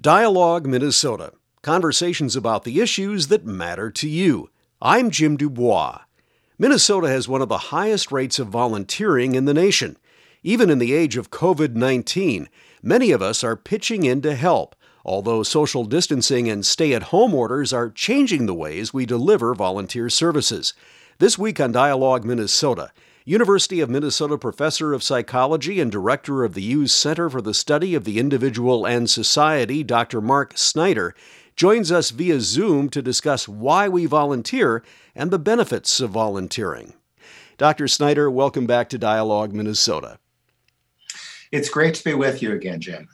Dialogue, Minnesota. Conversations about the issues that matter to you. I'm Jim Dubois. Minnesota has one of the highest rates of volunteering in the nation. Even in the age of COVID-19, many of us are pitching in to help, although social distancing and stay-at-home orders are changing the ways we deliver volunteer services. This week on Dialogue, Minnesota, University of Minnesota Professor of Psychology and Director of the Hughes Center for the Study of the Individual and Society, Dr. Mark Snyder, joins us via Zoom to discuss why we volunteer and the benefits of volunteering. Dr. Snyder, welcome back to Dialogue, Minnesota. It's great to be with you again, Jim.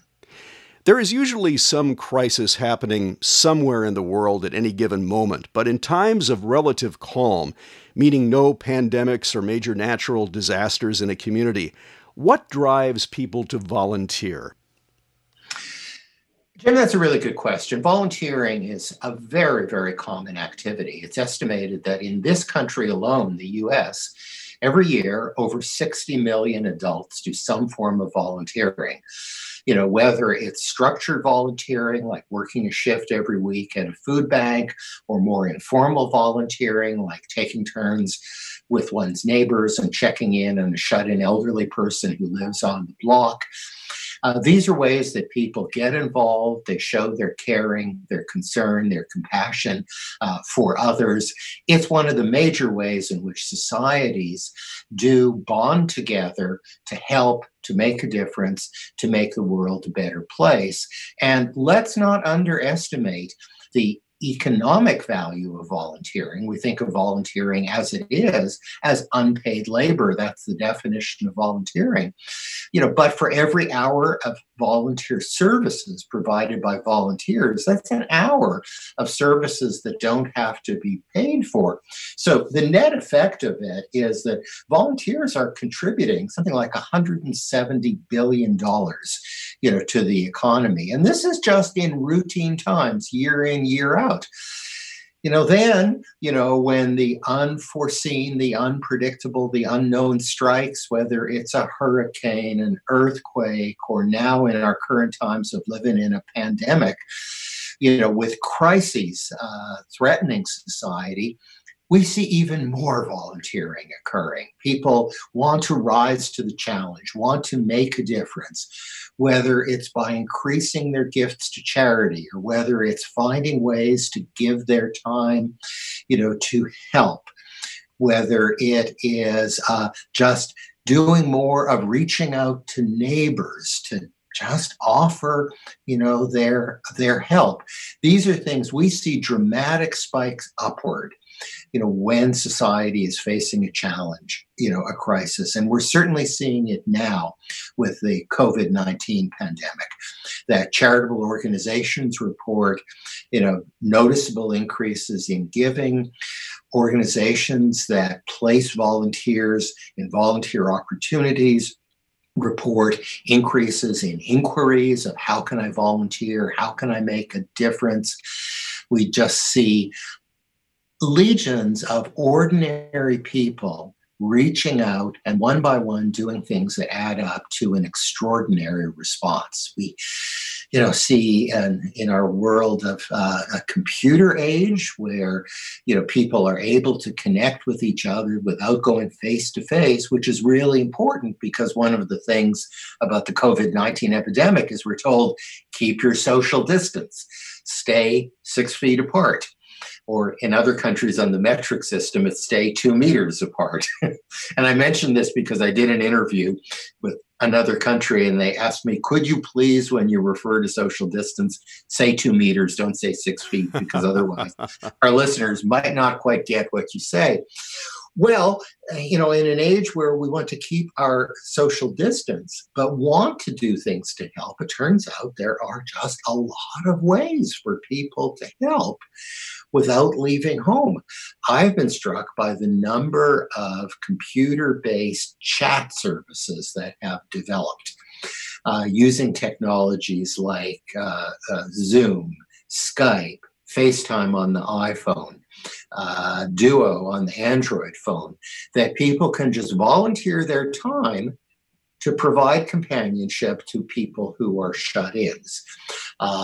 There is usually some crisis happening somewhere in the world at any given moment, but in times of relative calm, meaning no pandemics or major natural disasters in a community, what drives people to volunteer? Jim, that's a really good question. Volunteering is a very, very common activity. It's estimated that in this country alone, the U.S., every year, over 60 million adults do some form of volunteering. You know, whether it's structured volunteering, like working a shift every week at a food bank, or more informal volunteering, like taking turns with one's neighbors and checking in on a shut-in elderly person who lives on the block. These are ways that people get involved. They show their caring, their concern, their compassion for others. It's one of the major ways in which societies do bond together to help, to make a difference, to make the world a better place. And let's not underestimate the economic value of volunteering. We think of volunteering as it is, as unpaid labor. That's the definition of volunteering. You know, but for every hour of volunteer services provided by volunteers, that's an hour of services that don't have to be paid for. So the net effect of it is that volunteers are contributing something like $170 billion, you know, to the economy. And this is just in routine times, year in, year out. You know, then, you know, when the unforeseen, the unpredictable, the unknown strikes, whether it's a hurricane, an earthquake, or now in our current times of living in a pandemic, you know, with crises threatening society, we see even more volunteering occurring. People want to rise to the challenge, want to make a difference, whether it's by increasing their gifts to charity or whether it's finding ways to give their time, you know, to help, whether it is just doing more of reaching out to neighbors, to just offer, you know, their help. These are things we see dramatic spikes upward, you know, when society is facing a challenge, you know, a crisis. And we're certainly seeing it now with the COVID-19 pandemic, that charitable organizations report, you know, noticeable increases in giving. Organizations that place volunteers in volunteer opportunities report increases in inquiries of how can I volunteer? How can I make a difference? We just see legions of ordinary people reaching out and one by one doing things that add up to an extraordinary response. We, you know, see in our world of a computer age where, you know, people are able to connect with each other without going face to face, which is really important because one of the things about the COVID-19 epidemic is we're told, keep your social distance, stay 6 feet apart. Or in other countries on the metric system, it's stay 2 meters apart. And I mentioned this because I did an interview with another country and they asked me, could you please, when you refer to social distance, say 2 meters, don't say 6 feet, because otherwise our listeners might not quite get what you say. Well, you know, in an age where we want to keep our social distance, but want to do things to help, it turns out there are just a lot of ways for people to help without leaving home. I've been struck by the number of computer-based chat services that have developed using technologies like Zoom, Skype, FaceTime on the iPhone, Duo on the Android phone, that people can just volunteer their time to provide companionship to people who are shut-ins.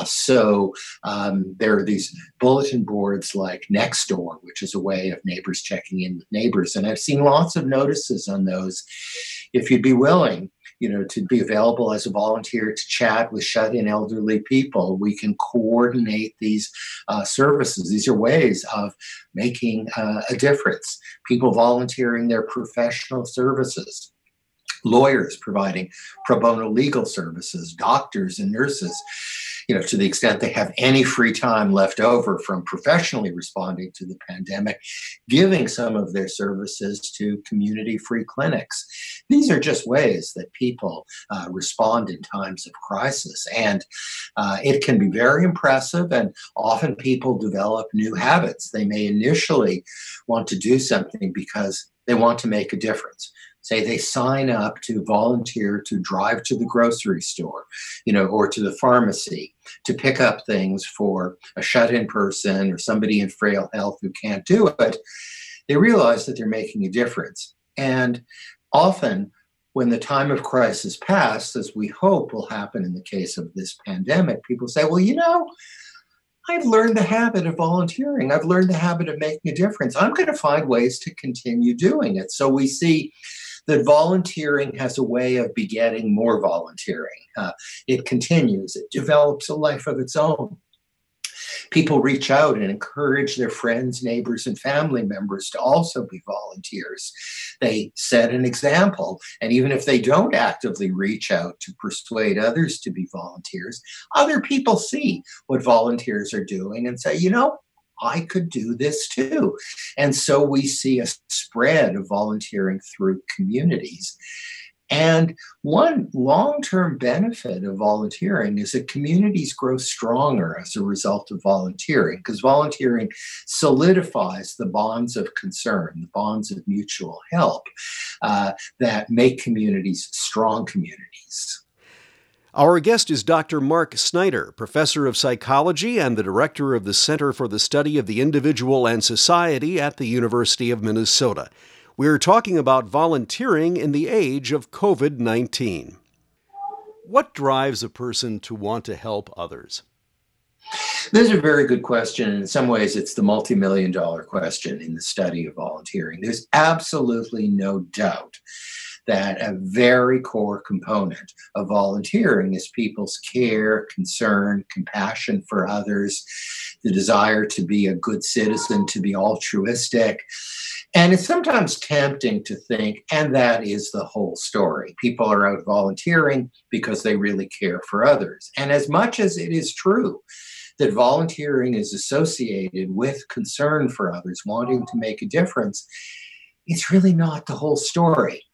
So there are these bulletin boards like Nextdoor, which is a way of neighbors checking in with neighbors. And I've seen lots of notices on those. If you'd be willing, to be available as a volunteer to chat with shut-in elderly people, we can coordinate these services. These are ways of making a difference. People volunteering their professional services. Lawyers providing pro bono legal services, doctors and nurses, to the extent they have any free time left over from professionally responding to the pandemic, giving some of their services to community-free clinics. These are just ways that people respond in times of crisis, and it can be very impressive, and often people develop new habits. They may initially want to do something because they want to make a difference. Say they sign up to volunteer to drive to the grocery store, or to the pharmacy to pick up things for a shut-in person or somebody in frail health who can't do it. They realize that they're making a difference. And often when the time of crisis passes, as we hope will happen in the case of this pandemic, people say, well, I've learned the habit of volunteering. I've learned the habit of making a difference. I'm going to find ways to continue doing it. So we see that volunteering has a way of begetting more volunteering. It continues. It develops a life of its own. People reach out and encourage their friends, neighbors, and family members to also be volunteers. They set an example, and even if they don't actively reach out to persuade others to be volunteers, other people see what volunteers are doing and say, I could do this too. And so we see a spread of volunteering through communities. And one long-term benefit of volunteering is that communities grow stronger as a result of volunteering, because volunteering solidifies the bonds of concern, the bonds of mutual help that make communities strong communities. Our guest is Dr. Mark Snyder, professor of psychology and the director of the Center for the Study of the Individual and Society at the University of Minnesota. We're talking about volunteering in the age of COVID-19. What drives a person to want to help others? This is a very good question. In some ways, it's the multi-million-dollar question in the study of volunteering. There's absolutely no doubt that a very core component of volunteering is people's care, concern, compassion for others, the desire to be a good citizen, to be altruistic. And it's sometimes tempting to think, and that is the whole story. People are out volunteering because they really care for others. And as much as it is true that volunteering is associated with concern for others, wanting to make a difference, it's really not the whole story.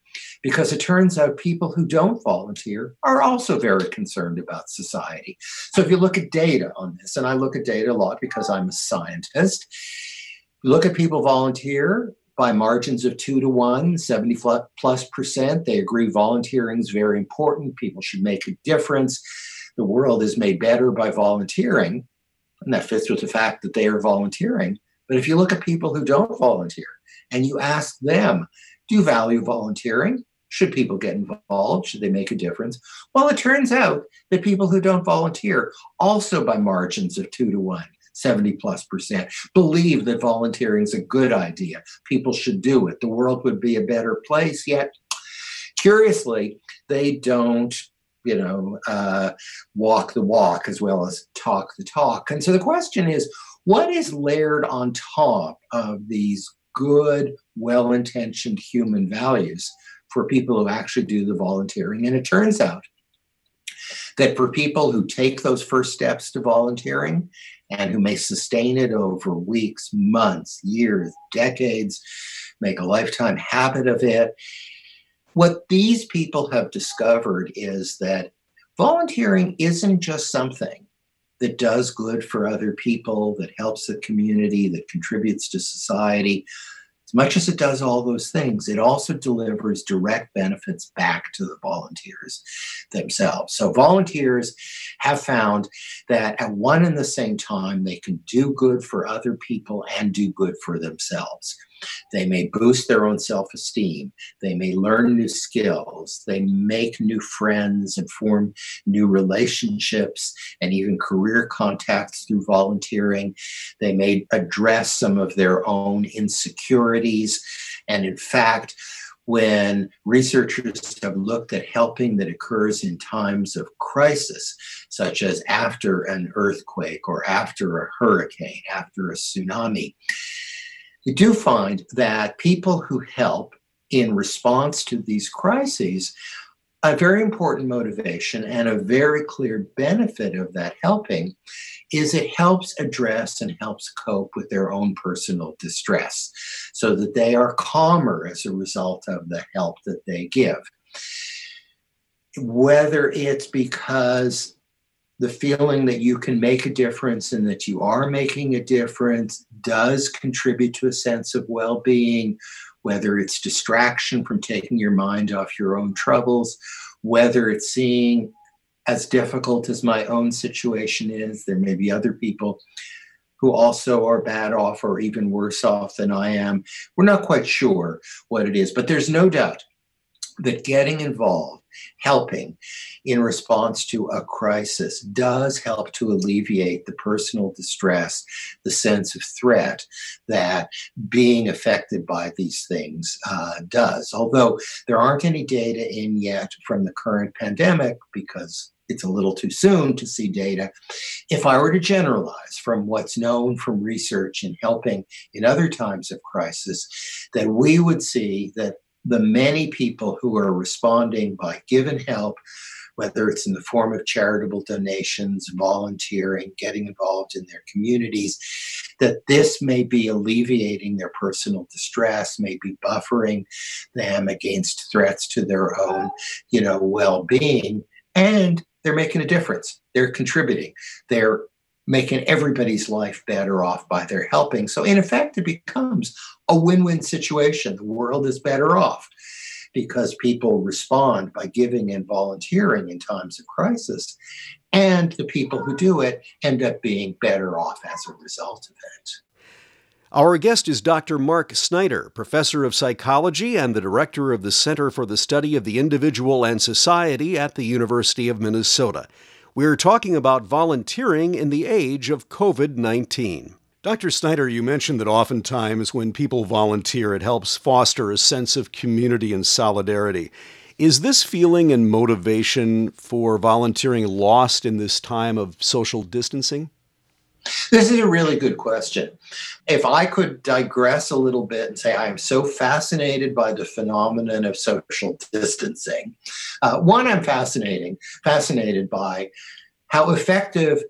Because it turns out people who don't volunteer are also very concerned about society. So if you look at data on this, and I look at data a lot because I'm a scientist, look at people volunteer by margins of 2 to 1, 70+%. They agree volunteering is very important. People should make a difference. The world is made better by volunteering. And that fits with the fact that they are volunteering. But if you look at people who don't volunteer and you ask them, do you value volunteering? Should people get involved? Should they make a difference? Well, it turns out that people who don't volunteer also by margins of 2 to 1, 70+%, believe that volunteering is a good idea. People should do it. The world would be a better place. Yet, curiously, they don't walk the walk as well as talk the talk. And so the question is, what is layered on top of these good, well-intentioned human values for people who actually do the volunteering? And it turns out that for people who take those first steps to volunteering and who may sustain it over weeks, months, years, decades, make a lifetime habit of it, what these people have discovered is that volunteering isn't just something that does good for other people, that helps the community, that contributes to society. As much as it does all those things, it also delivers direct benefits back to the volunteers themselves. So volunteers have found that at one and the same time, they can do good for other people and do good for themselves. They may boost their own self-esteem. They may learn new skills. They make new friends and form new relationships and even career contacts through volunteering. They may address some of their own insecurities. And in fact, when researchers have looked at helping that occurs in times of crisis, such as after an earthquake or after a hurricane, after a tsunami, you do find that people who help in response to these crises, a very important motivation and a very clear benefit of that helping is it helps address and helps cope with their own personal distress so that they are calmer as a result of the help that they give. Whether it's because the feeling that you can make a difference and that you are making a difference does contribute to a sense of well-being, whether it's distraction from taking your mind off your own troubles, whether it's seeing as difficult as my own situation is, there may be other people who also are bad off or even worse off than I am. We're not quite sure what it is, but there's no doubt that getting involved, helping in response to a crisis does help to alleviate the personal distress, the sense of threat that being affected by these things does. Although there aren't any data in yet from the current pandemic because it's a little too soon to see data. If I were to generalize from what's known from research in helping in other times of crisis, then we would see that the many people who are responding by giving help, whether it's in the form of charitable donations, volunteering, getting involved in their communities, that this may be alleviating their personal distress, may be buffering them against threats to their own, well-being, and they're making a difference. They're contributing. They're making everybody's life better off by their helping. So in effect, it becomes a win-win situation. The world is better off because people respond by giving and volunteering in times of crisis, and the people who do it end up being better off as a result of it. Our guest is Dr. Mark Snyder, professor of psychology and the director of the Center for the Study of the Individual and Society at the University of Minnesota. We're talking about volunteering in the age of COVID-19. Dr. Snyder, you mentioned that oftentimes when people volunteer, it helps foster a sense of community and solidarity. Is this feeling and motivation for volunteering lost in this time of social distancing? This is a really good question. If I could digress a little bit and say I am so fascinated by the phenomenon of social distancing. One, I'm fascinated by how effective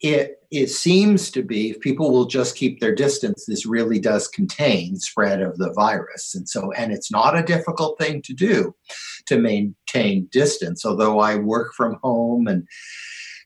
it seems to be if people will just keep their distance. This really does contain spread of the virus. And it's not a difficult thing to do to maintain distance, although I work from home and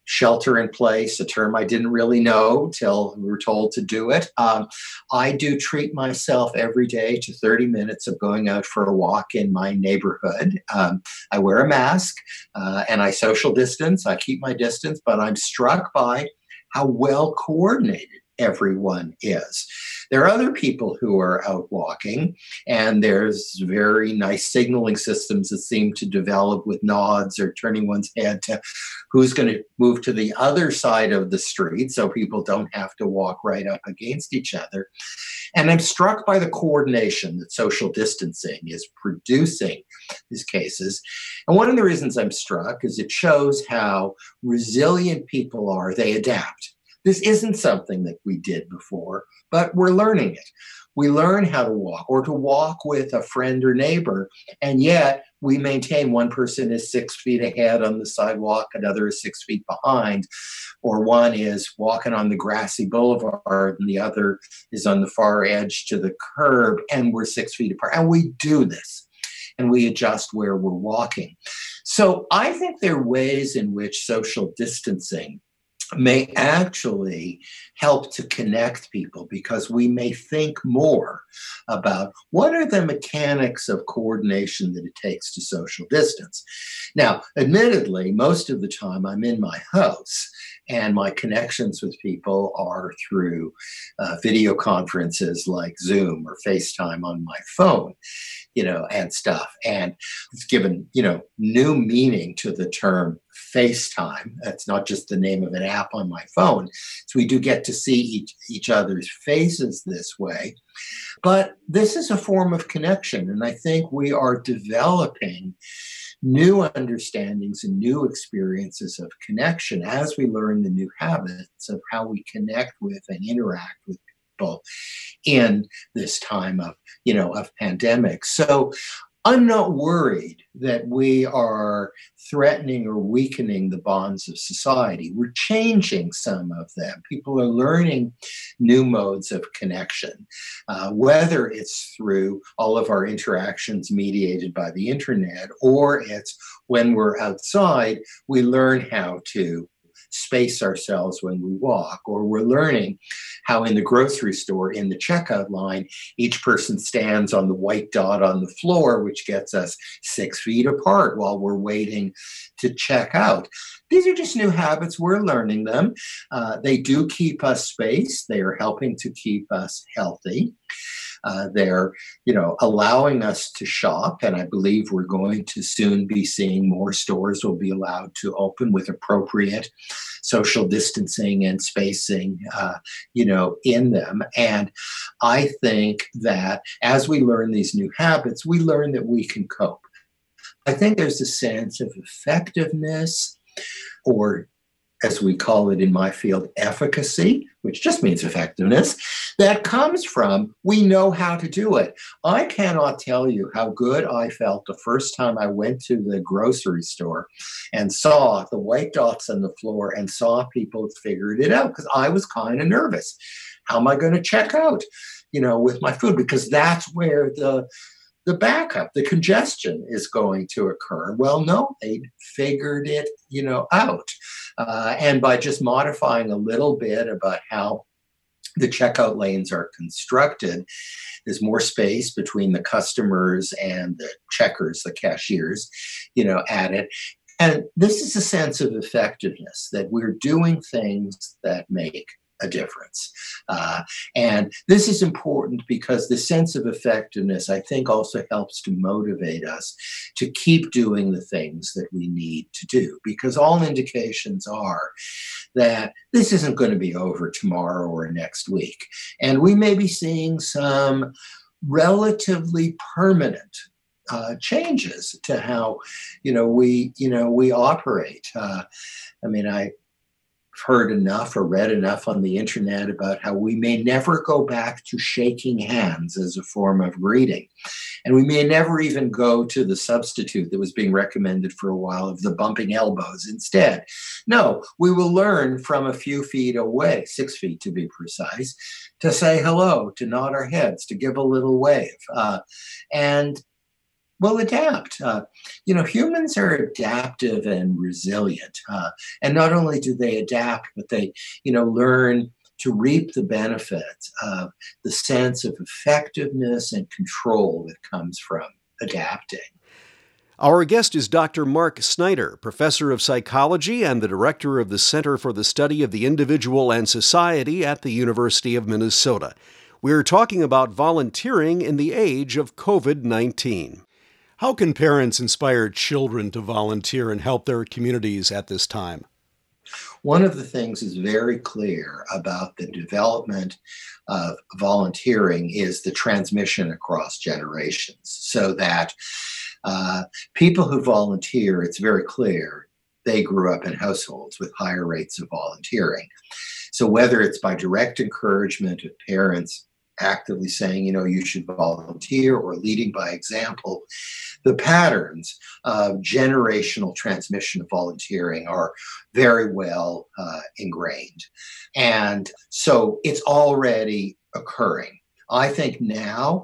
shelter in place, a term I didn't really know till we were told to do it. I do treat myself every day to 30 minutes of going out for a walk in my neighborhood. I wear a mask and I social distance. I keep my distance, but I'm struck by how well coordinated everyone is. There are other people who are out walking, and there's very nice signaling systems that seem to develop with nods or turning one's head to who's going to move to the other side of the street so people don't have to walk right up against each other. And I'm struck by the coordination that social distancing is producing these cases. And one of the reasons I'm struck is it shows how resilient people are. They adapt. This isn't something that we did before, but we're learning it. We learn how to walk or to walk with a friend or neighbor, and yet we maintain one person is 6 feet ahead on the sidewalk, another is 6 feet behind, or one is walking on the grassy boulevard and the other is on the far edge to the curb, and we're 6 feet apart. And we do this, and we adjust where we're walking. So I think there are ways in which social distancing may actually help to connect people, because we may think more about what are the mechanics of coordination that it takes to social distance. Now, admittedly, most of the time I'm in my house and my connections with people are through video conferences like Zoom or FaceTime on my phone, you know, and stuff. And it's given, you know, new meaning to the term FaceTime. That's not just the name of an app on my phone. So we do get to see each other's faces this way. But this is a form of connection. And I think we are developing new understandings and new experiences of connection as we learn the new habits of how we connect with and interact with people in this time of, you know, of pandemic. So I'm not worried that we are threatening or weakening the bonds of society. We're changing some of them. People are learning new modes of connection, whether it's through all of our interactions mediated by the internet, or it's when we're outside, we learn how to space ourselves when we walk, or we're learning how in the grocery store in the checkout line each person stands on the white dot on the floor, which gets us 6 feet apart while we're waiting to check out. These are just new habits. We're learning them. They do keep us spaced. They are helping to keep us healthy. They're, you know, allowing us to shop, and I believe we're going to soon be seeing more stores will be allowed to open with appropriate social distancing and spacing, you know, in them. And I think that as we learn these new habits, we learn that we can cope. I think there's a sense of effectiveness, or as we call it in my field, efficacy, which just means effectiveness, that comes from we know how to do it. I cannot tell you how good I felt the first time I went to the grocery store and saw the white dots on the floor and saw people figured it out, because I was kind of nervous. How am I going to check out, you know, with my food? Because that's where the backup, the congestion is going to occur. Well, no, they figured it, you know, out. And by just modifying a little bit about how the checkout lanes are constructed, there's more space between the customers and the checkers, the cashiers, you know, at it. And this is a sense of effectiveness, that we're doing things that make a difference. And this is important because the sense of effectiveness, I think, also helps to motivate us to keep doing the things that we need to do, because all indications are that this isn't going to be over tomorrow or next week. And we may be seeing some relatively permanent changes to how, you know, we operate. I mean, I've heard enough or read enough on the internet about how we may never go back to shaking hands as a form of greeting. And we may never even go to the substitute that was being recommended for a while of the bumping elbows instead. No, we will learn from a few feet away, 6 feet to be precise, to say hello, to nod our heads, to give a little wave. And we'll adapt. You know, humans are adaptive and resilient. And not only do they adapt, but they, you know, learn to reap the benefits of the sense of effectiveness and control that comes from adapting. Our guest is Dr. Mark Snyder, professor of psychology and the director of the Center for the Study of the Individual and Society at the University of Minnesota. We're talking about volunteering in the age of COVID-19. How can parents inspire children to volunteer and help their communities at this time? One of the things is very clear about the development of volunteering is the transmission across generations, so that people who volunteer, it's very clear, they grew up in households with higher rates of volunteering. So whether it's by direct encouragement of parents actively saying, you know, you should volunteer, or leading by example, the patterns of generational transmission of volunteering are very well ingrained. And so it's already occurring. I think now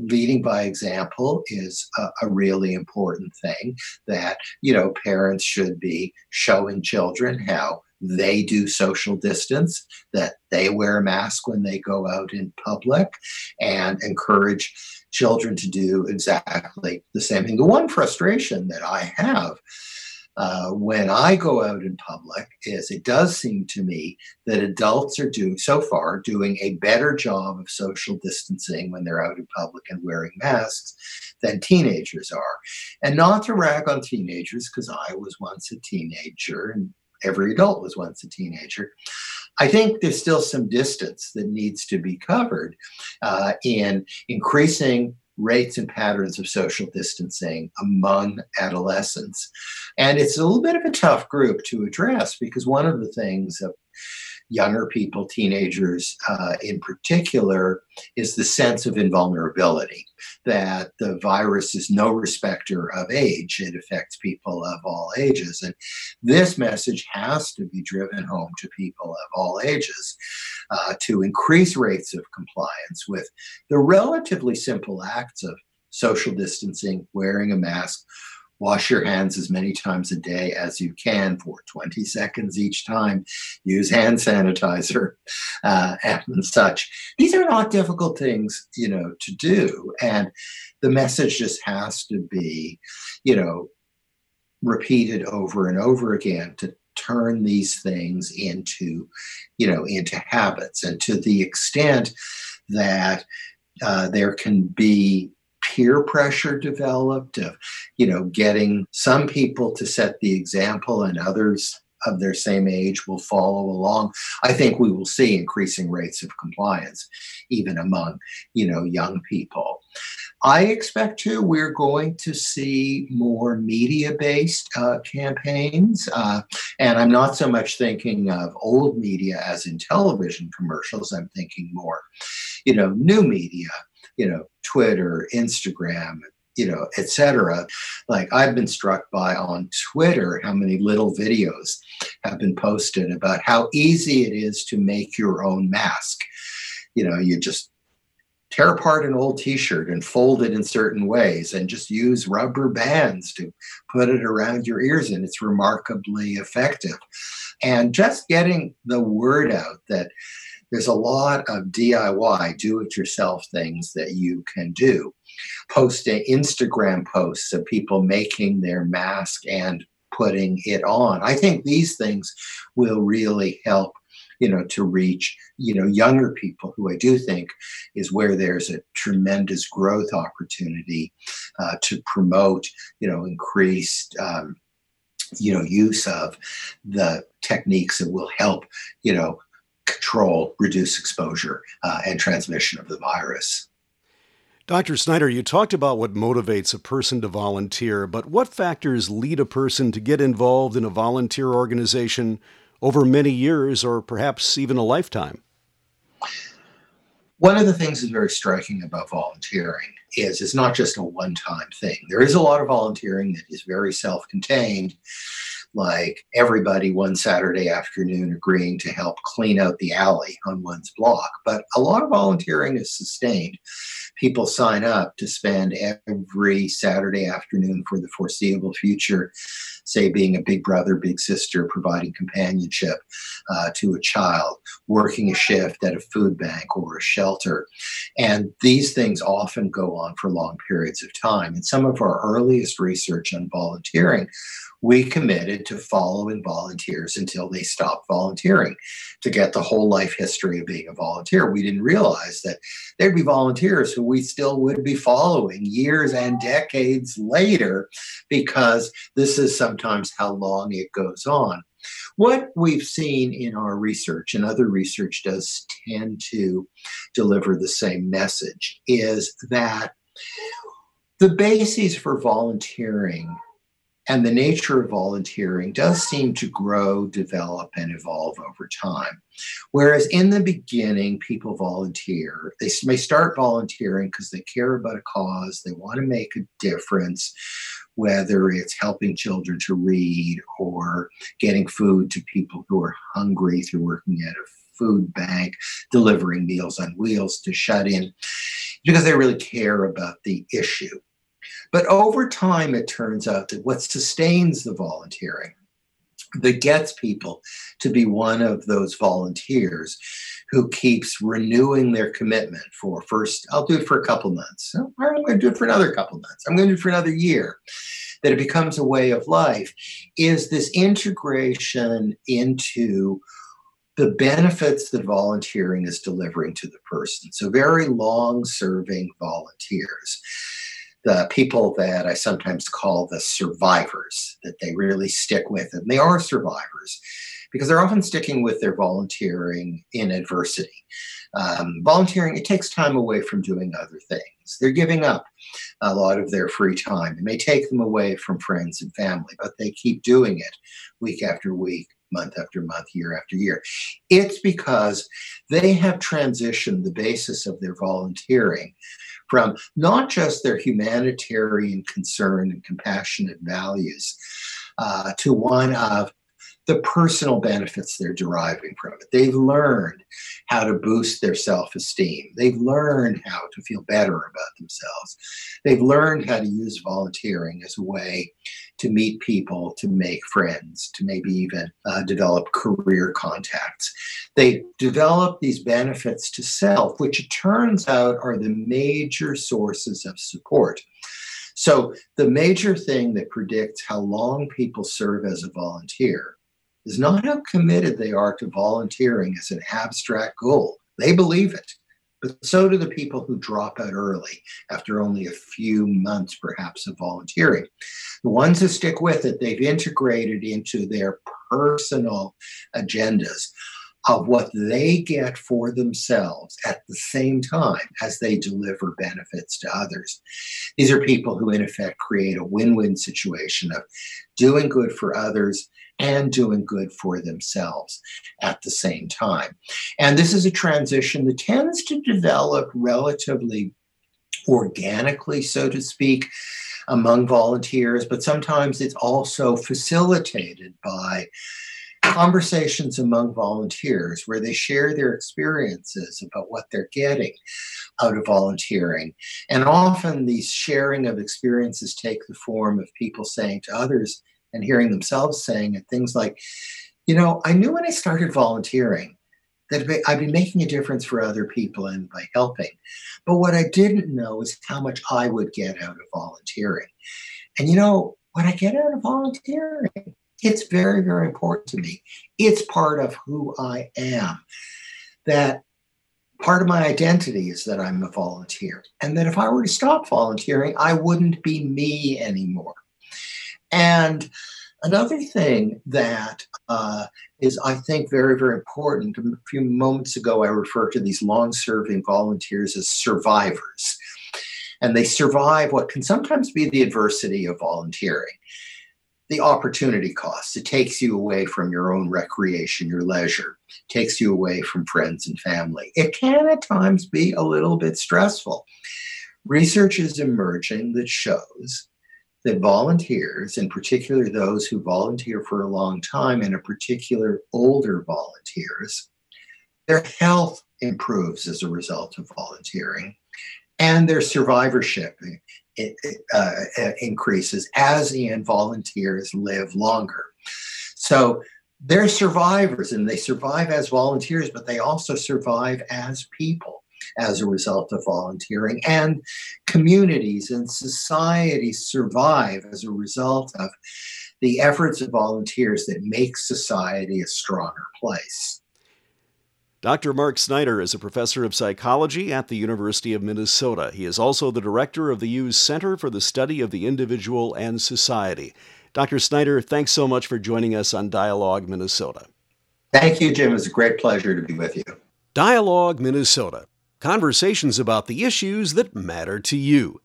leading by example is a really important thing, that, you know, parents should be showing children how they do social distance, that they wear a mask when they go out in public, and encourage children to do exactly the same thing. The one frustration that I have when I go out in public is it does seem to me that adults are doing a better job of social distancing when they're out in public and wearing masks than teenagers are. And not to rag on teenagers, because I was once a teenager and every adult was once a teenager. I think there's still some distance that needs to be covered in increasing rates and patterns of social distancing among adolescents. And it's a little bit of a tough group to address, because one of the things of younger people, teenagers in particular, is the sense of invulnerability, that the virus is no respecter of age. It affects people of all ages. And this message has to be driven home to people of all ages to increase rates of compliance with the relatively simple acts of social distancing, wearing a mask, wash your hands as many times a day as you can for 20 seconds each time, use hand sanitizer and such. These are not difficult things, to do. And the message just has to be, repeated over and over again to turn these things into habits. And to the extent that there can be peer pressure developed of, getting some people to set the example and others of their same age will follow along, I think we will see increasing rates of compliance, even among, young people. I expect we're going to see more media-based campaigns, and I'm not so much thinking of old media as in television commercials. I'm thinking more, new media, Twitter, Instagram, et cetera. Like, I've been struck by on Twitter how many little videos have been posted about how easy it is to make your own mask. You just tear apart an old t-shirt and fold it in certain ways and just use rubber bands to put it around your ears, and it's remarkably effective. And just getting the word out that there's a lot of DIY, do-it-yourself things that you can do. Posting Instagram posts of people making their mask and putting it on. I think these things will really help, to reach, younger people, who I do think is where there's a tremendous growth opportunity to promote, increased use of the techniques that will help, control, reduce exposure, and transmission of the virus. Dr. Snyder, you talked about what motivates a person to volunteer, but what factors lead a person to get involved in a volunteer organization over many years or perhaps even a lifetime? One of the things that's very striking about volunteering is it's not just a one-time thing. There is a lot of volunteering that is very self-contained, like everybody one Saturday afternoon agreeing to help clean out the alley on one's block. But a lot of volunteering is sustained. People sign up to spend every Saturday afternoon for the foreseeable future, say being a big brother, big sister, providing companionship to a child, working a shift at a food bank or a shelter. And these things often go on for long periods of time. In some of our earliest research on volunteering, we committed to following volunteers until they stopped volunteering, to get the whole life history of being a volunteer. We didn't realize that there'd be volunteers who we still would be following years and decades later, because this is sometimes how long it goes on. What we've seen in our research, and other research does tend to deliver the same message, is that the basis for volunteering and the nature of volunteering does seem to grow, develop, and evolve over time. Whereas in the beginning, people volunteer. They may start volunteering because they care about a cause. They want to make a difference, whether it's helping children to read or getting food to people who are hungry through working at a food bank, delivering Meals on Wheels to shut-in, because they really care about the issue. But over time, it turns out that what sustains the volunteering that gets people to be one of those volunteers who keeps renewing their commitment for first, I'll do it for a couple months. All right, I'm going to do it for another couple months. I'm going to do it for another year. That it becomes a way of life is this integration into the benefits that volunteering is delivering to the person. So very long-serving volunteers, the people that I sometimes call the survivors, that they really stick with. And they are survivors because they're often sticking with their volunteering in adversity. Volunteering, it takes time away from doing other things. They're giving up a lot of their free time. It may take them away from friends and family, but they keep doing it week after week, month after month, year after year. It's because they have transitioned the basis of their volunteering from not just their humanitarian concern and compassionate values to one of the personal benefits they're deriving from it. They've learned how to boost their self-esteem. They've learned how to feel better about themselves. They've learned how to use volunteering as a way to meet people, to make friends, to maybe even develop career contacts. They develop these benefits to self, which it turns out are the major sources of support. So the major thing that predicts how long people serve as a volunteer is not how committed they are to volunteering as an abstract goal. They believe it, but so do the people who drop out early after only a few months, perhaps, of volunteering. The ones who stick with it, they've integrated into their personal agendas of what they get for themselves at the same time as they deliver benefits to others. These are people who, in effect, create a win-win situation of doing good for others and doing good for themselves at the same time. And this is a transition that tends to develop relatively organically, so to speak, among volunteers, but sometimes it's also facilitated by conversations among volunteers where they share their experiences about what they're getting out of volunteering. And often these sharing of experiences take the form of people saying to others, and hearing themselves saying it, things like, you know, I knew when I started volunteering that I'd be making a difference for other people and by helping. But what I didn't know is how much I would get out of volunteering. And, you know, what I get out of volunteering, it's very, very important to me. It's part of who I am. That part of my identity is that I'm a volunteer. And that if I were to stop volunteering, I wouldn't be me anymore. And another thing that is, I think, very, very important, a few moments ago I referred to these long-serving volunteers as survivors. And they survive what can sometimes be the adversity of volunteering, the opportunity costs. It takes you away from your own recreation, your leisure. It takes you away from friends and family. It can at times be a little bit stressful. Research is emerging that shows that volunteers, in particular those who volunteer for a long time, and in particular older volunteers, their health improves as a result of volunteering, and their survivorship increases as volunteers live longer. So they're survivors, and they survive as volunteers, but they also survive as people as a result of volunteering, and communities and societies survive as a result of the efforts of volunteers that make society a stronger place. Dr. Mark Snyder is a professor of psychology at the University of Minnesota. He is also the director of the U's Center for the Study of the Individual and Society. Dr. Snyder, thanks so much for joining us on Dialogue Minnesota. Thank you, Jim. It's a great pleasure to be with you. Dialogue Minnesota. Conversations about the issues that matter to you.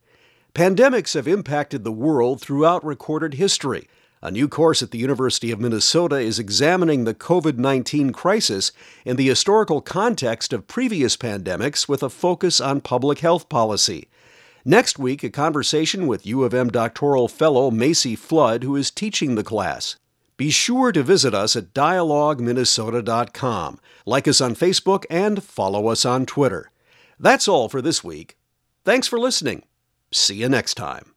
Pandemics have impacted the world throughout recorded history. A new course at the University of Minnesota is examining the COVID-19 crisis in the historical context of previous pandemics with a focus on public health policy. Next week, a conversation with U of M doctoral fellow Macy Flood, who is teaching the class. Be sure to visit us at dialogueminnesota.com. Like us on Facebook and follow us on Twitter. That's all for this week. Thanks for listening. See you next time.